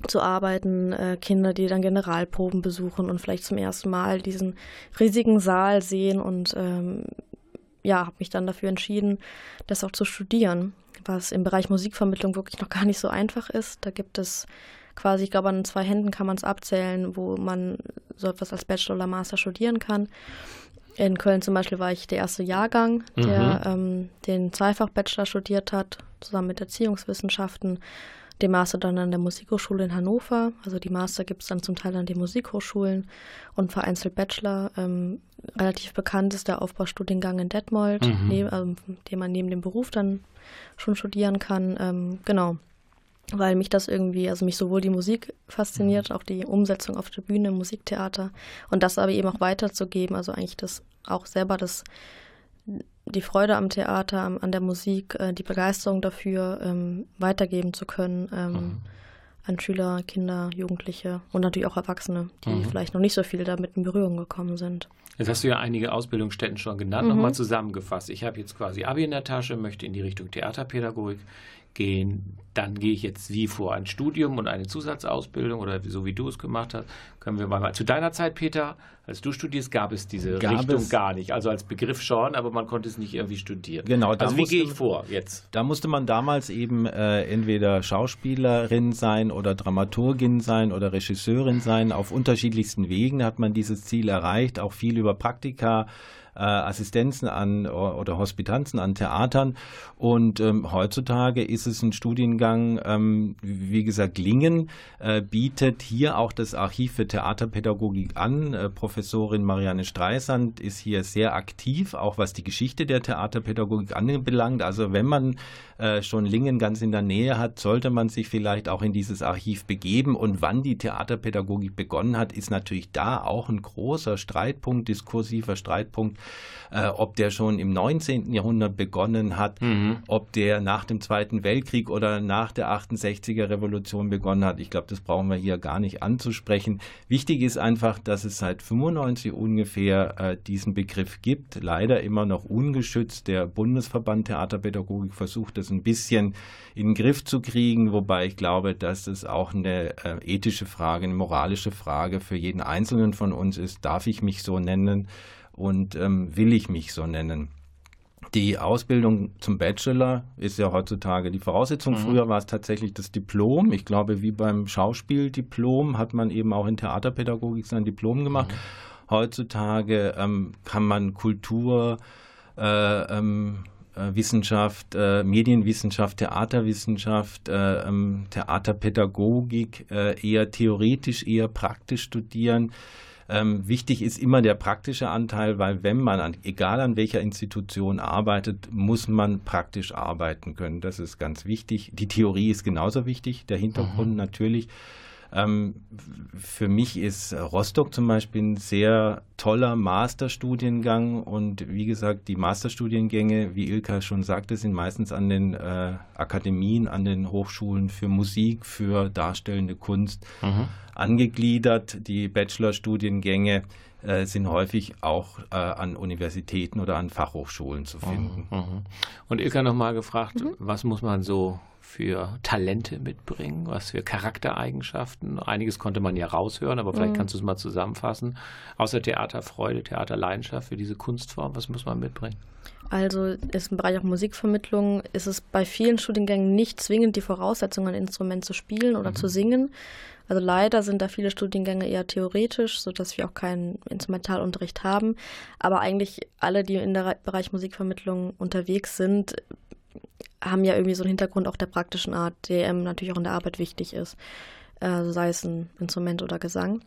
zu arbeiten, äh, Kinder, die dann Generalproben besuchen und vielleicht zum ersten Mal diesen riesigen Saal sehen, und ähm, ja, habe mich dann dafür entschieden, das auch zu studieren, was im Bereich Musikvermittlung wirklich noch gar nicht so einfach ist. Da gibt es quasi, ich glaube, an zwei Händen kann man es abzählen, wo man so etwas als Bachelor oder Master studieren kann. In Köln zum Beispiel war ich der erste Jahrgang, der mhm. ähm, den Zweifach-Bachelor studiert hat, zusammen mit Erziehungswissenschaften, den Master dann an der Musikhochschule in Hannover. Also die Master gibt es dann zum Teil an den Musikhochschulen und vereinzelt Bachelor. Ähm, relativ bekannt ist der Aufbaustudiengang in Detmold, mhm. neben, also, den man neben dem Beruf dann schon studieren kann. Ähm, genau, weil mich das irgendwie, also mich sowohl die Musik fasziniert, mhm. auch die Umsetzung auf der Bühne, Musiktheater, und das aber eben auch weiterzugeben, also eigentlich das auch selber das die Freude am Theater, an der Musik, die Begeisterung dafür ähm, weitergeben zu können ähm, mhm. an Schüler, Kinder, Jugendliche und natürlich auch Erwachsene, die mhm. vielleicht noch nicht so viel damit in Berührung gekommen sind. Jetzt hast du ja einige Ausbildungsstätten schon genannt, mhm. nochmal zusammengefasst. Ich habe jetzt quasi Abi in der Tasche, möchte in die Richtung Theaterpädagogik gehen. Dann gehe ich jetzt wie vor, ein Studium und eine Zusatzausbildung, oder so wie du es gemacht hast. Können wir mal, zu deiner Zeit, Peter, als du studierst, gab es diese gab Richtung es? gar nicht. Also als Begriff schon, aber man konnte es nicht irgendwie studieren. Genau. Also da wie musste, gehe ich vor jetzt? Da musste man damals eben äh, entweder Schauspielerin sein oder Dramaturgin sein oder Regisseurin sein. Auf unterschiedlichsten Wegen hat man dieses Ziel erreicht, auch viel über Praktika äh, Assistenzen an oder Hospitanzen an Theatern. Und ähm, heutzutage ist es ein Studiengang, ähm, wie gesagt, Lingen äh, bietet hier auch das Archiv für Theaterpädagogik an. Äh, Professorin Marianne Streisand ist hier sehr aktiv, auch was die Geschichte der Theaterpädagogik anbelangt. Also wenn man äh, schon Lingen ganz in der Nähe hat, sollte man sich vielleicht auch in dieses Archiv begeben. Und wann die Theaterpädagogik begonnen hat, ist natürlich da auch ein großer Streitpunkt, diskursiver Streitpunkt, äh, ob der schon im neunzehnten Jahrhundert begonnen hat, mhm. ob der nach dem Zweiten Weltkrieg oder nach der achtundsechziger Revolution begonnen hat. Ich glaube, das brauchen wir hier gar nicht anzusprechen. Wichtig ist einfach, dass es seit fünfundneunzig ungefähr äh, diesen Begriff gibt, leider immer noch ungeschützt. Der Bundesverband Theaterpädagogik versucht, das ein bisschen in den Griff zu kriegen, wobei ich glaube, dass es auch eine äh, ethische Frage, eine moralische Frage für jeden Einzelnen von uns ist. Darf ich mich so nennen und ähm, will ich mich so nennen? Die Ausbildung zum Bachelor ist ja heutzutage die Voraussetzung. Mhm. Früher war es tatsächlich das Diplom. Ich glaube, wie beim Schauspieldiplom hat man eben auch in Theaterpädagogik sein Diplom gemacht. Mhm. Heutzutage ähm, kann man Kultur, äh, ähm, Wissenschaft, äh, Medienwissenschaft, Theaterwissenschaft, äh, ähm, Theaterpädagogik äh, eher theoretisch, eher praktisch studieren. Ähm, wichtig ist immer der praktische Anteil, weil wenn man, an, egal an welcher Institution arbeitet, muss man praktisch arbeiten können. Das ist ganz wichtig. Die Theorie ist genauso wichtig, der Hintergrund mhm. natürlich. Ähm, für mich ist Rostock zum Beispiel ein sehr toller Masterstudiengang und wie gesagt, die Masterstudiengänge, wie Ilka schon sagte, sind meistens an den äh, Akademien, an den Hochschulen für Musik, für darstellende Kunst mhm. angegliedert. Die Bachelorstudiengänge äh, sind häufig auch äh, an Universitäten oder an Fachhochschulen zu finden. Mhm, mhm. Und Ilka nochmal gefragt, mhm. was muss man so für Talente mitbringen, was für Charaktereigenschaften. Einiges konnte man ja raushören, aber vielleicht mhm. kannst du es mal zusammenfassen. Außer Theaterfreude, Theaterleidenschaft für diese Kunstform, was muss man mitbringen? Also ist im Bereich auch Musikvermittlung, ist es bei vielen Studiengängen nicht zwingend die Voraussetzung, ein Instrument zu spielen oder mhm. zu singen. Also leider sind da viele Studiengänge eher theoretisch, sodass wir auch keinen Instrumentalunterricht haben. Aber eigentlich alle, die in der Bereich Musikvermittlung unterwegs sind, haben ja irgendwie so einen Hintergrund auch der praktischen Art, der natürlich auch in der Arbeit wichtig ist, also sei es ein Instrument oder Gesang.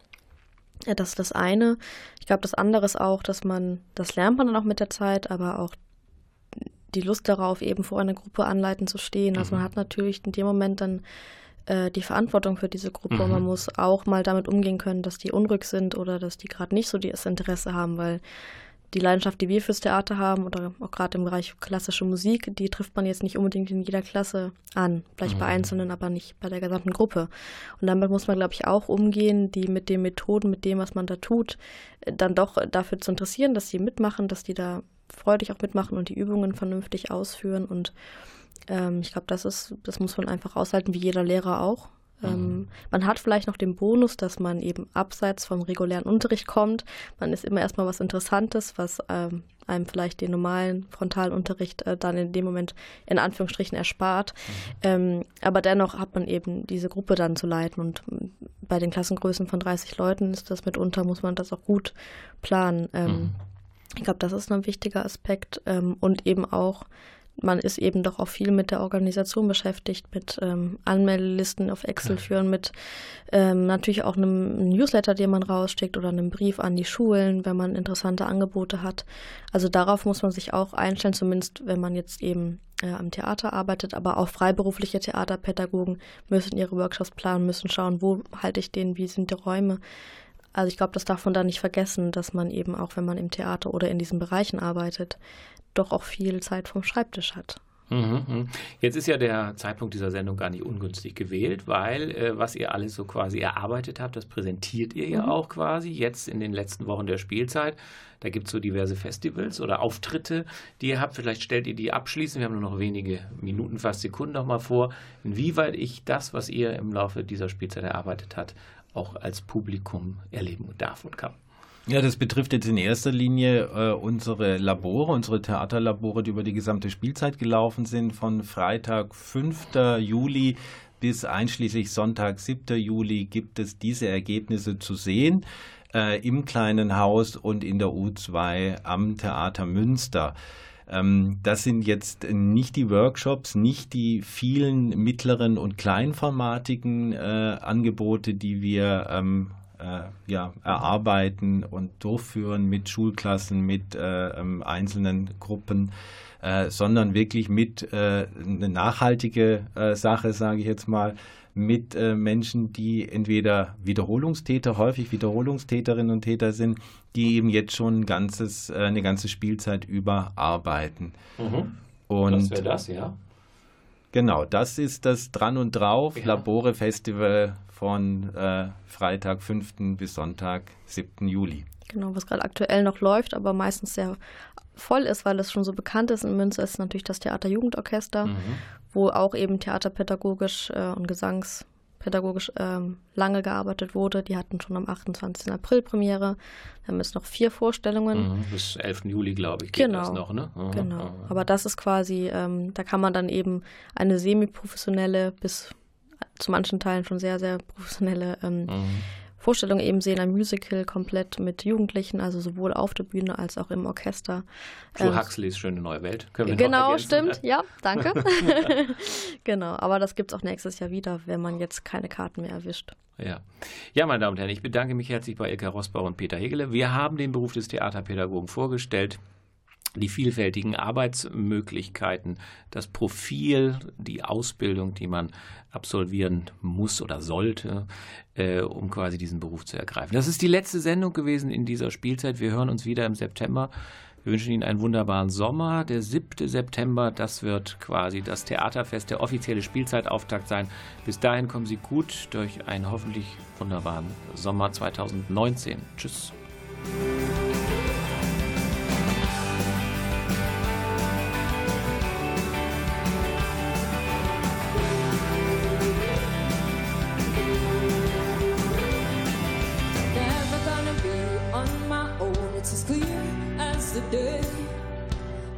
Das ist das eine. Ich glaube, das andere ist auch, dass man, das lernt man dann auch mit der Zeit, aber auch die Lust darauf, eben vor einer Gruppe anleitend zu stehen. Also man hat natürlich in dem Moment dann äh, die Verantwortung für diese Gruppe mhm. und man muss auch mal damit umgehen können, dass die unruhig sind oder dass die gerade nicht so das Interesse haben, weil die Leidenschaft, die wir fürs Theater haben oder auch gerade im Bereich klassische Musik, die trifft man jetzt nicht unbedingt in jeder Klasse an. Vielleicht mhm. bei Einzelnen, aber nicht bei der gesamten Gruppe. Und damit muss man, glaube ich, auch umgehen, die mit den Methoden, mit dem, was man da tut, dann doch dafür zu interessieren, dass die mitmachen, dass die da freudig auch mitmachen und die Übungen vernünftig ausführen. Und ähm, ich glaube, das ist, das muss man einfach aushalten, wie jeder Lehrer auch. Mhm. Man hat vielleicht noch den Bonus, dass man eben abseits vom regulären Unterricht kommt. Man ist immer erstmal was Interessantes, was ähm, einem vielleicht den normalen Frontalunterricht äh, dann in dem Moment in Anführungsstrichen erspart. Mhm. Ähm, aber dennoch hat man eben diese Gruppe dann zu leiten. Und bei den Klassengrößen von dreißig Leuten ist das mitunter, muss man das auch gut planen. Ähm, mhm. Ich glaube, das ist ein wichtiger Aspekt. Ähm, und eben auch, man ist eben doch auch viel mit der Organisation beschäftigt, mit ähm, Anmeldelisten auf Excel führen, mit ähm, natürlich auch einem Newsletter, den man rausschickt oder einem Brief an die Schulen, wenn man interessante Angebote hat. Also darauf muss man sich auch einstellen, zumindest wenn man jetzt eben äh, am Theater arbeitet, aber auch freiberufliche Theaterpädagogen müssen ihre Workshops planen, müssen schauen, wo halte ich den, wie sind die Räume. Also ich glaube, das darf man da nicht vergessen, dass man eben auch, wenn man im Theater oder in diesen Bereichen arbeitet, doch auch viel Zeit vom Schreibtisch hat. Jetzt ist ja der Zeitpunkt dieser Sendung gar nicht ungünstig gewählt, weil äh, was ihr alles so quasi erarbeitet habt, das präsentiert ihr ja auch quasi jetzt in den letzten Wochen der Spielzeit. Da gibt es so diverse Festivals oder Auftritte, die ihr habt. Vielleicht stellt ihr die abschließend, wir haben nur noch wenige Minuten, fast Sekunden nochmal vor, inwieweit ich das, was ihr im Laufe dieser Spielzeit erarbeitet habt, auch als Publikum erleben darf und kann. Ja, das betrifft jetzt in erster Linie äh, unsere Labore, unsere Theaterlabore, die über die gesamte Spielzeit gelaufen sind, von Freitag, fünften Juli bis einschließlich Sonntag, siebten Juli gibt es diese Ergebnisse zu sehen. äh, im Kleinen Haus und in der U zwei am Theater Münster. Das sind jetzt nicht die Workshops, nicht die vielen mittleren und kleinformatigen äh, Angebote, die wir ähm, äh, ja, erarbeiten und durchführen mit Schulklassen, mit äh, einzelnen Gruppen, äh, sondern wirklich mit äh, eine nachhaltige äh, Sache, sage ich jetzt mal, mit äh, Menschen, die entweder Wiederholungstäter, häufig Wiederholungstäterinnen und Täter sind, die eben jetzt schon ein ganzes, äh, eine ganze Spielzeit über arbeiten. Mhm. Und das wäre das, ja. Genau, das ist das Dran und Drauf, ja. Labore-Festival von äh, Freitag, fünften bis Sonntag, siebten Juli. Genau, was gerade aktuell noch läuft, aber meistens sehr voll ist, weil es schon so bekannt ist. In Münster ist natürlich das Theater Jugendorchester, mhm. wo auch eben theaterpädagogisch äh, und gesangspädagogisch ähm, lange gearbeitet wurde. Die hatten schon am achtundzwanzigsten April Premiere. Wir haben jetzt noch vier Vorstellungen. Mhm, bis elften Juli, glaube ich, geht genau. das noch, ne? Mhm. Genau. Aber das ist quasi, ähm, da kann man dann eben eine semi-professionelle bis zu manchen Teilen schon sehr, sehr professionelle ähm, mhm. Vorstellung eben sehen, ein Musical komplett mit Jugendlichen, also sowohl auf der Bühne als auch im Orchester. Zu ähm, Huxleys schöne neue Welt. Können wir genau, noch ergänzen, stimmt. Ne? Ja, danke. Genau, aber das gibt es auch nächstes Jahr wieder, wenn man jetzt keine Karten mehr erwischt. Ja. ja, meine Damen und Herren, ich bedanke mich herzlich bei Ilka Roßbach und Peter Hägele. Wir haben den Beruf des Theaterpädagogen vorgestellt. Die vielfältigen Arbeitsmöglichkeiten, das Profil, die Ausbildung, die man absolvieren muss oder sollte, äh, um quasi diesen Beruf zu ergreifen. Das ist die letzte Sendung gewesen in dieser Spielzeit. Wir hören uns wieder im September. Wir wünschen Ihnen einen wunderbaren Sommer. Der siebte September, das wird quasi das Theaterfest, der offizielle Spielzeitauftakt sein. Bis dahin kommen Sie gut durch einen hoffentlich wunderbaren Sommer zweitausendneunzehn. Tschüss.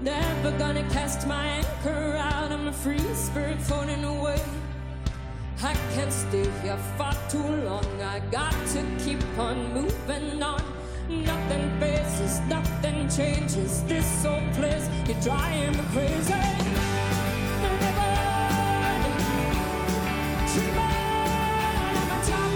Never gonna cast my anchor out. I'm a free spirit floating away. I can't stay here for too long. I got to keep on moving on. Nothing faces, nothing changes. This old place, you're driving me crazy. Never, never. Now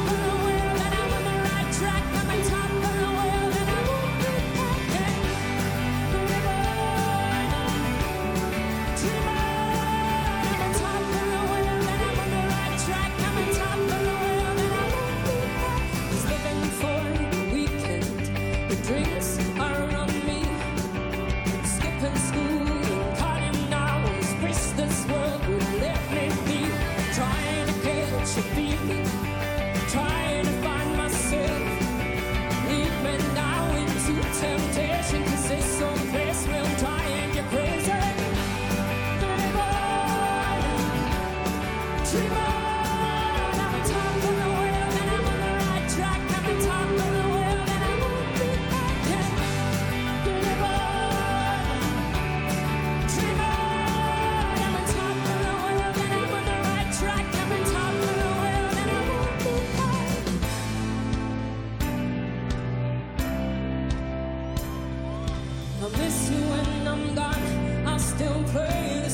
I cast my anchor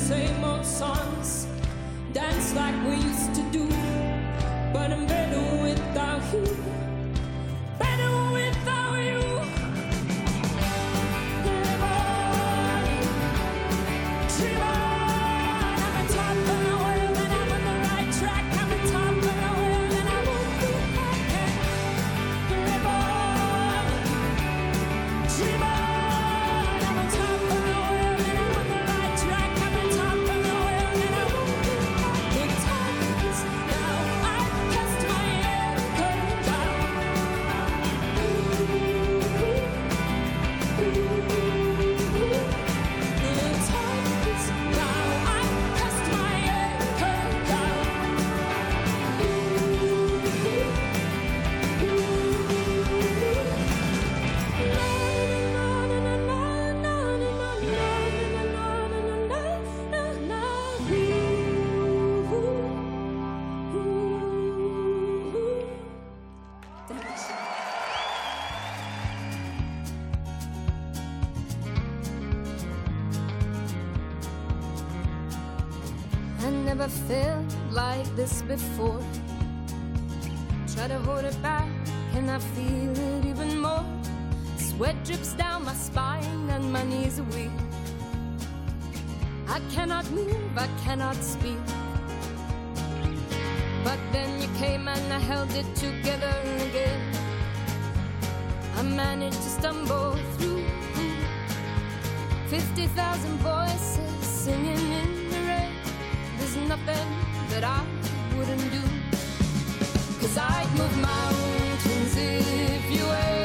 down. I never felt like this before. Try to hold it back and I feel it even more. Sweat drips down my spine and my knees are weak. I cannot move, I cannot speak. But then you came and I held it together again. I managed to stumble through fifty thousand voices singing in the rain. There's nothing that I wouldn't do, 'cause I'd move mountains if you were.